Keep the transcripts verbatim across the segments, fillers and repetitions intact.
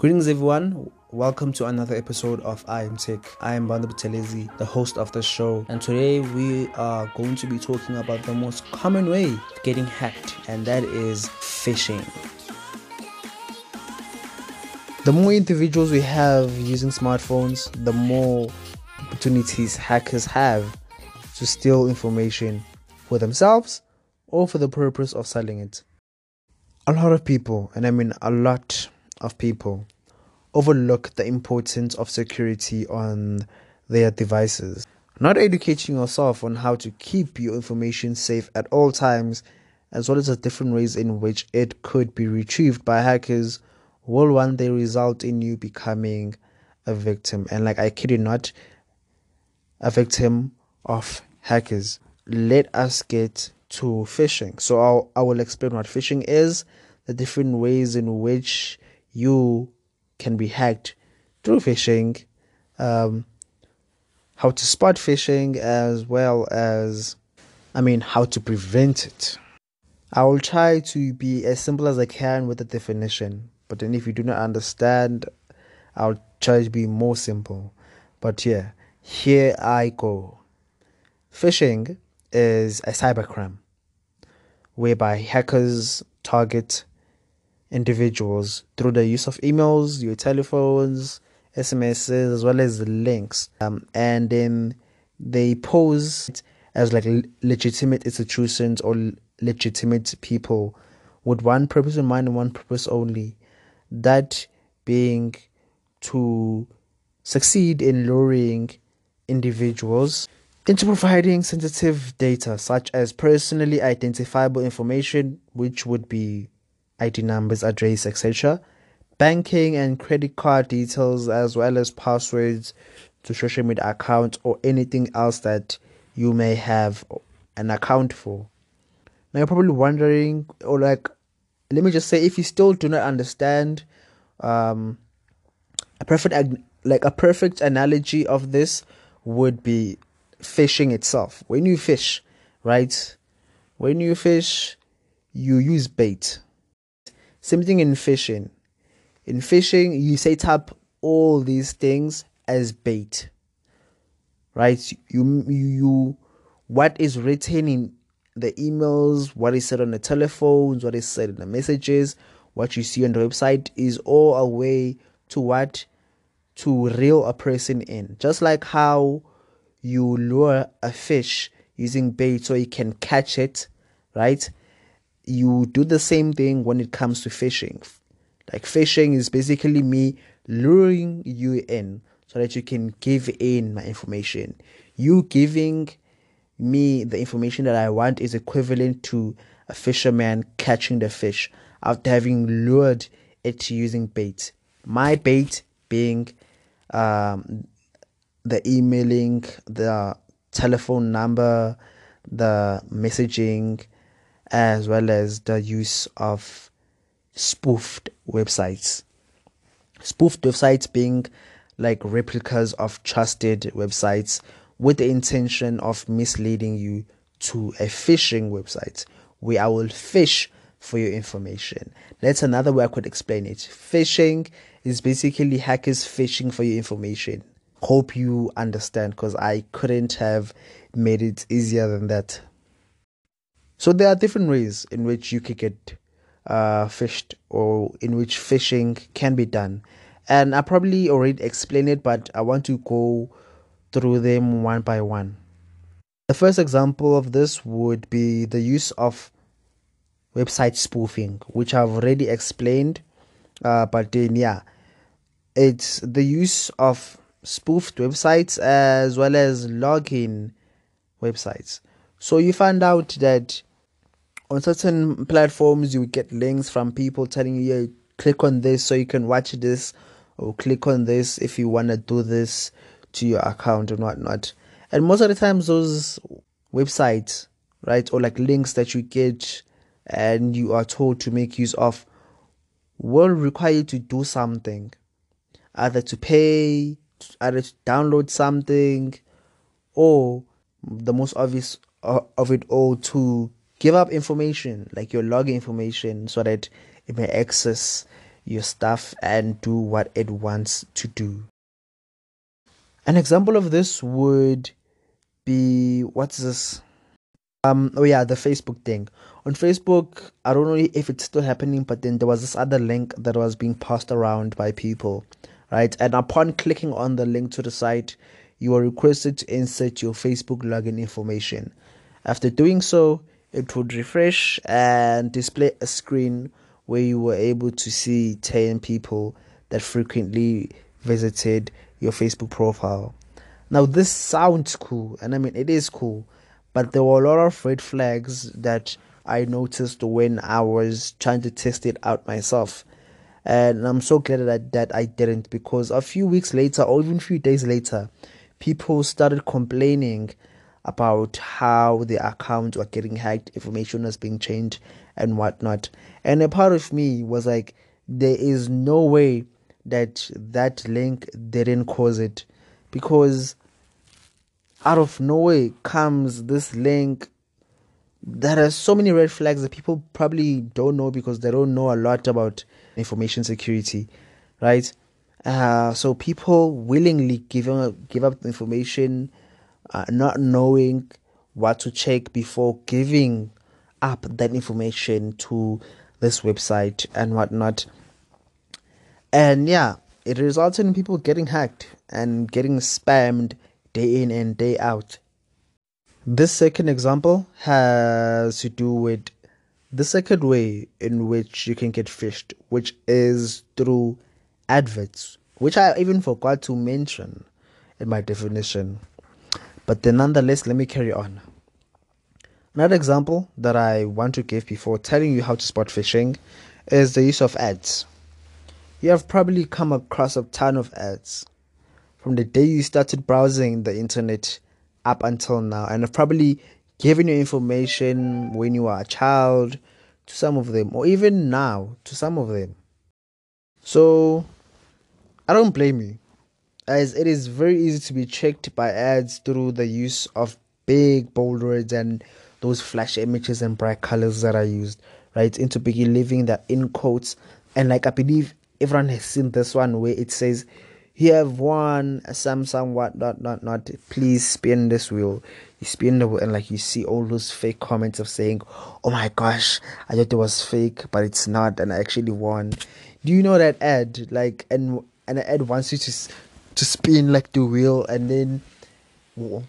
Greetings everyone, welcome to another episode of I Am Tech. I am Bandar Butelezi, the host of the show, and today we are going to be talking about the most common way of getting hacked, and that is phishing. The more individuals we have using smartphones, the more opportunities hackers have to steal information for themselves or for the purpose of selling it. A lot of people, and I mean a lot of people, overlook the importance of security on their devices. Not educating yourself on how to keep your information safe at all times, as well as the different ways in which it could be retrieved by hackers, will one day result in you becoming a victim. And like I kid you not, a victim of hackers. Let us get to phishing. So I'll, I will explain what phishing is, the different ways in which you can be hacked through phishing, um, how to spot phishing, as well as, I mean, how to prevent it. I will try to be as simple as I can with the definition, but then if you do not understand, I'll try to be more simple. But yeah, here I go. Phishing is a cybercrime whereby hackers target individuals through the use of emails, your telephones, S M Ses, as well as links, um, and then they pose as like le- legitimate institutions or le- legitimate people with one purpose in mind and one purpose only, that being to succeed in luring individuals into providing sensitive data such as personally identifiable information, which would be I D numbers, address, et cetera, banking and credit card details, as well as passwords to social media accounts or anything else that you may have an account for. Now you're probably wondering, or like, let me just say, if you still do not understand, um, a perfect ag- like a perfect analogy of this would be phishing itself. When you fish, right? When you fish, you use bait. Same thing in phishing. In phishing, you set up all these things as bait, right? You, you, you, what is written in the emails, what is said on the telephones, what is said in the messages, what you see on the website is all a way to what? To reel a person in. Just like how you lure a fish using bait so you can catch it, right? You do the same thing when it comes to phishing. Like phishing is basically me luring you in so that you can give in my information. You giving me the information that I want is equivalent to a fisherman catching the fish after having lured it using bait. My bait being um, the emailing, the telephone number, the messaging, as well as the use of spoofed websites. Spoofed websites being like replicas of trusted websites with the intention of misleading you to a phishing website where I will fish for your information. That's another way I could explain it. Phishing is basically hackers fishing for your information. Hope you understand, because I couldn't have made it easier than that. So there are different ways in which you could get uh, fished, or in which phishing can be done. And I probably already explained it, but I want to go through them one by one. The first example of this would be the use of website spoofing, which I've already explained. Uh, but then, yeah, it's the use of spoofed websites as well as login websites. So you find out that on certain platforms, you get links from people telling you, hey, click on this so you can watch this, or click on this if you want to do this to your account and whatnot. And most of the times, those websites, right, or like links that you get and you are told to make use of will require you to do something, either to pay, either to download something, or the most obvious of it all, to give up information like your login information so that it may access your stuff and do what it wants to do. An example of this would be, what's this? Um, oh yeah, the Facebook thing. On Facebook, I don't know if it's still happening, but then there was this other link that was being passed around by people, right? And upon clicking on the link to the site, you are requested to insert your Facebook login information. After doing so, it would refresh and display a screen where you were able to see ten people that frequently visited your Facebook profile. Now, this sounds cool, and I mean, it is cool, but there were a lot of red flags that I noticed when I was trying to test it out myself. And I'm so glad that, that I didn't, because a few weeks later, or even a few days later, people started complaining about how the accounts were getting hacked, information was being changed and whatnot. And a part of me was like, there is no way that that link didn't cause it, because out of nowhere comes this link. There are so many red flags that people probably don't know because they don't know a lot about information security, right? Uh, so people willingly give up, give up information, Uh, not knowing what to check before giving up that information to this website and whatnot. And yeah, it resulted in people getting hacked and getting spammed day in and day out. This second example has to do with the second way in which you can get phished, which is through adverts, which I even forgot to mention in my definition. But then nonetheless, let me carry on. Another example that I want to give before telling you how to spot phishing is the use of ads. You have probably come across a ton of ads from the day you started browsing the internet up until now, and have probably given your information when you were a child to some of them, or even now to some of them. So I don't blame you, as it is very easy to be tricked by ads through the use of big bold words and those flash images and bright colors that are used, right, into believing that in quotes. And like, I believe everyone has seen this one where it says, "You have won a Samsung, what not not not. Please spin this wheel." You spin the wheel, and like you see all those fake comments of saying, "Oh my gosh, I thought it was fake, but it's not, and I actually won." Do you know that ad? Like, and and an ad wants you to to spin like the wheel, and then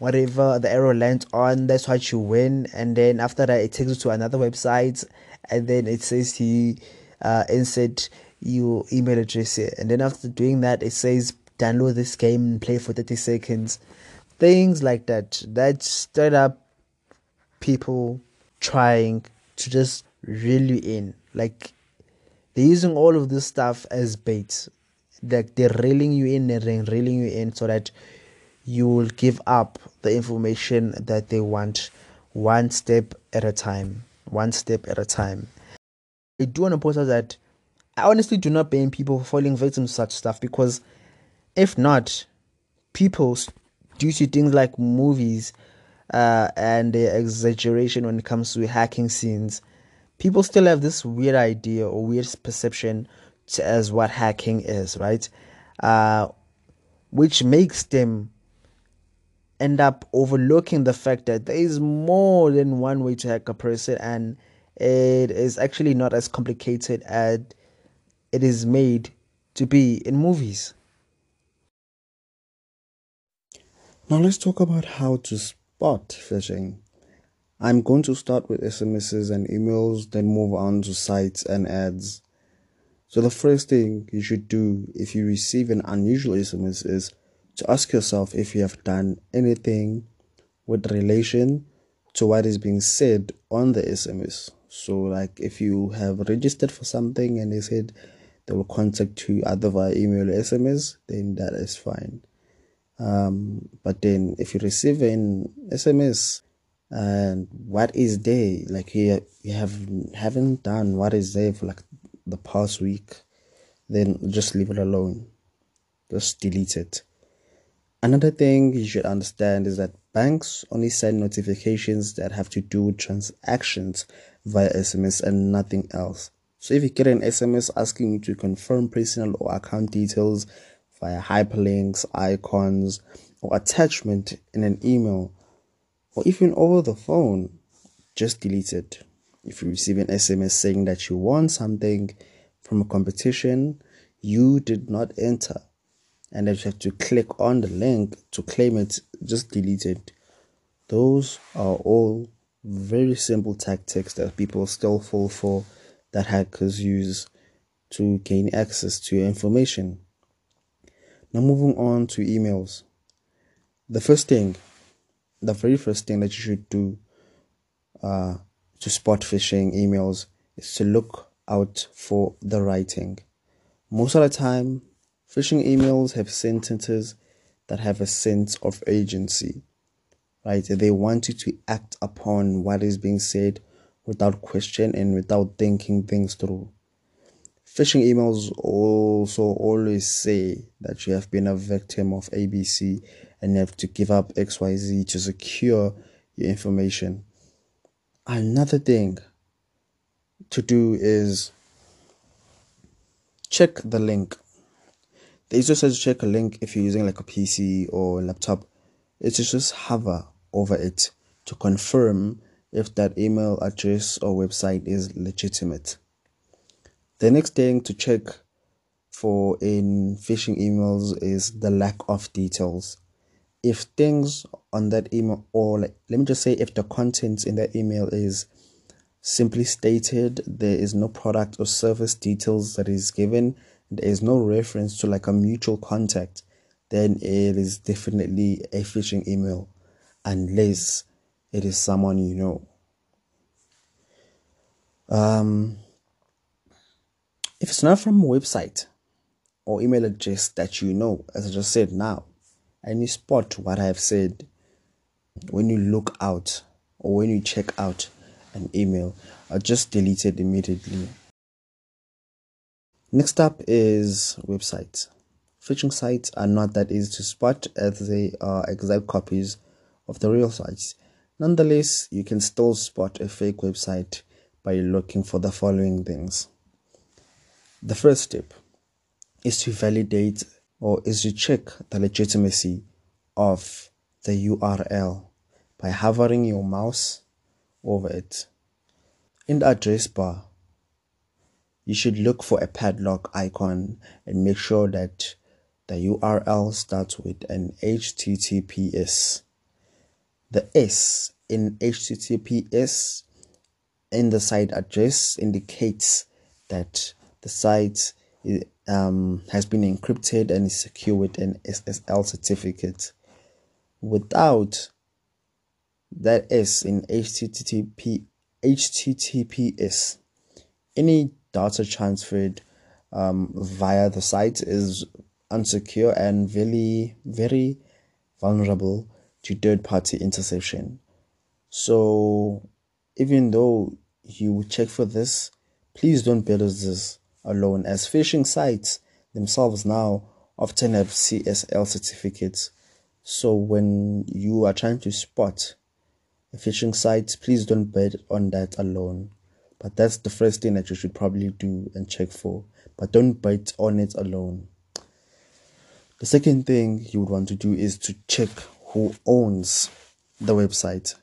whatever the arrow lands on, that's what you win. And then after that, it takes you to another website, and then it says you uh, insert your email address here, and then after doing that, it says download this game and play for thirty seconds. Things like that that straight up people trying to just reel you in. Like, they're using all of this stuff as bait. Like, they're reeling you in and reeling you in so that you will give up the information that they want, one step at a time. One step at a time. I do want to point out that I honestly do not blame people for falling victim to such stuff, because if not, people, due to things like movies uh, and their exaggeration when it comes to hacking scenes, people still have this weird idea or weird perception as what hacking is, right? Uh, which makes them end up overlooking the fact that there is more than one way to hack a person, and it is actually not as complicated as it is made to be in movies. Now let's talk about how to spot phishing. I'm going to start with S M Ses and emails, then move on to sites and ads. So the first thing you should do if you receive an unusual S M S is to ask yourself if you have done anything with relation to what is being said on the S M S. So like, if you have registered for something and they said they will contact you either via email or S M S, then that is fine. Um, but then if you receive an S M S and what is there, like you, you have, haven't done what is there for like the past week, then just leave it alone. Just delete it. Another thing you should understand is that banks only send notifications that have to do with transactions via S M S and nothing else. So if you get an S M S asking you to confirm personal or account details via hyperlinks, icons, or attachment in an email, or even over the phone, just delete it. If you receive an S M S saying that you won something from a competition you did not enter, and that you have to click on the link to claim it, just delete it. Those are all very simple tactics that people still fall for, that hackers use to gain access to your information. Now moving on to emails. The first thing, the very first thing that you should do uh, to spot phishing emails is to look out for the writing. Most of the time, phishing emails have sentences that have a sense of urgency, right? They want you to act upon what is being said without question and without thinking things through. Phishing emails also always say that you have been a victim of A B C and you have to give up X Y Z to secure your information. Another thing to do is check the link. They just says check a link if you're using like a P C or a laptop. It's just hover over it to confirm if that email address or website is legitimate. The next thing to check for in phishing emails is the lack of details. If things on that email, or like, let me just say if the contents in that email is simply stated, there is no product or service details that is given, there is no reference to like a mutual contact, then it is definitely a phishing email, unless it is someone you know. Um, if it's not from a website or email address that you know, as I just said now, and you spot what I have said when you look out or when you check out an email, I'll just delete it immediately. Next up is websites. Phishing sites are not that easy to spot, as they are exact copies of the real sites. Nonetheless, you can still spot a fake website by looking for the following things. The first step is to validate or is to check the legitimacy of the U R L by hovering your mouse over it. In the address bar, you should look for a padlock icon and make sure that the U R L starts with an H T T P S. The S in H T T P S in the site address indicates that the site is, um, has been encrypted and is secure with an S S L certificate. Without that S in H T T P S, any data transferred um, via the site is unsecure and very, very vulnerable to third-party interception. So even though you check for this, please don't build this alone, as phishing sites themselves now often have C S L certificates. So when you are trying to spot a phishing site, please don't bet on that alone. But that's the first thing that you should probably do and check for, but don't bet on it alone. The second thing you would want to do is to check who owns the website.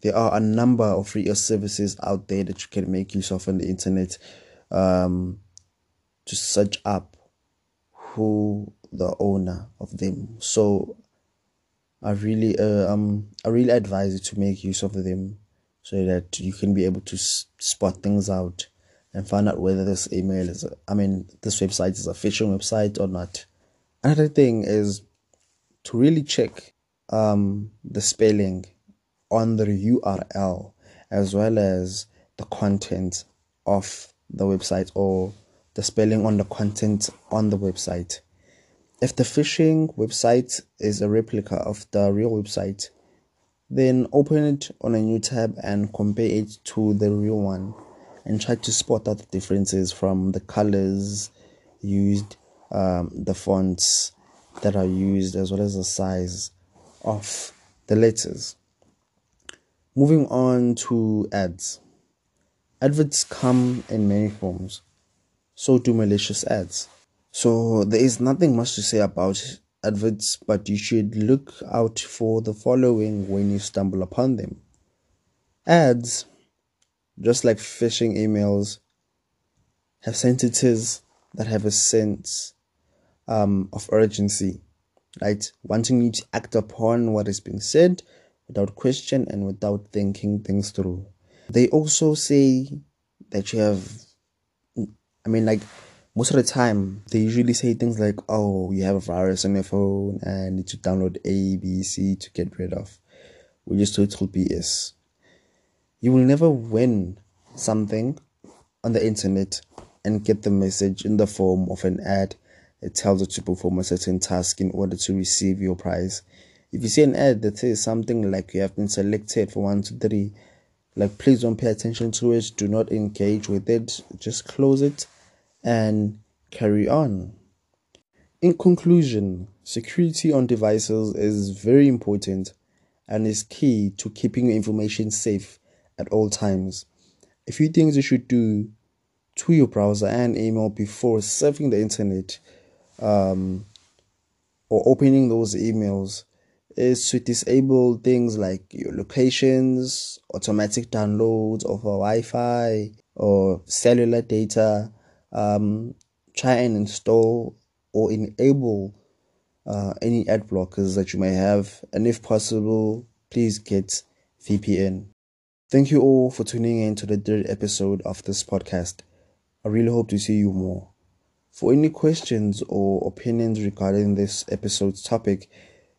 There are a number of free services out there that you can make use of on the internet um, to search up who the owner of them. So I really, uh, um, I really advise you to make use of them, so that you can be able to spot things out and find out whether this email is, a, I mean, this website is a phishing website or not. Another thing is to really check um, the spelling on the U R L as well as the content of the website, or the spelling on the content on the website. If the phishing website is a replica of the real website, then open it on a new tab and compare it to the real one and try to spot out the differences from the colors used, um, the fonts that are used, as well as the size of the letters. Moving on to ads. Adverts come in many forms, so do malicious ads. So there is nothing much to say about adverts, but you should look out for the following when you stumble upon them. Ads, just like phishing emails, have sentences that have a sense um, of urgency, right? Wanting you to act upon what is being said without question and without thinking things through. They also say that you have, I mean, like, most of the time, they usually say things like, oh, you have a virus on your phone and need to download A, B, C to get rid of, which is total B S. You will never win something on the internet and get the message in the form of an ad that tells you to perform a certain task in order to receive your prize. If you see an ad that says something like you have been selected for one, two, three, like, please don't pay attention to it, do not engage with it, just close it and carry on. In conclusion, security on devices is very important and is key to keeping your information safe at all times. A few things you should do to your browser and email before surfing the internet um, or opening those emails is to disable things like your locations, automatic downloads of a Wi-Fi or cellular data. Um, try and install or enable uh, any ad blockers that you may have, and if possible, please get V P N. Thank you all for tuning in to the third episode of this podcast. I really hope to see you more. For any questions or opinions regarding this episode's topic,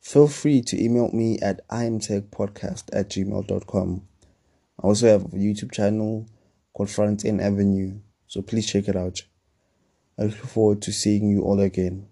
feel free to email me at i am tech podcast at gmail dot com. I also have a YouTube channel called Frontend Avenue, so please check it out. I look forward to seeing you all again.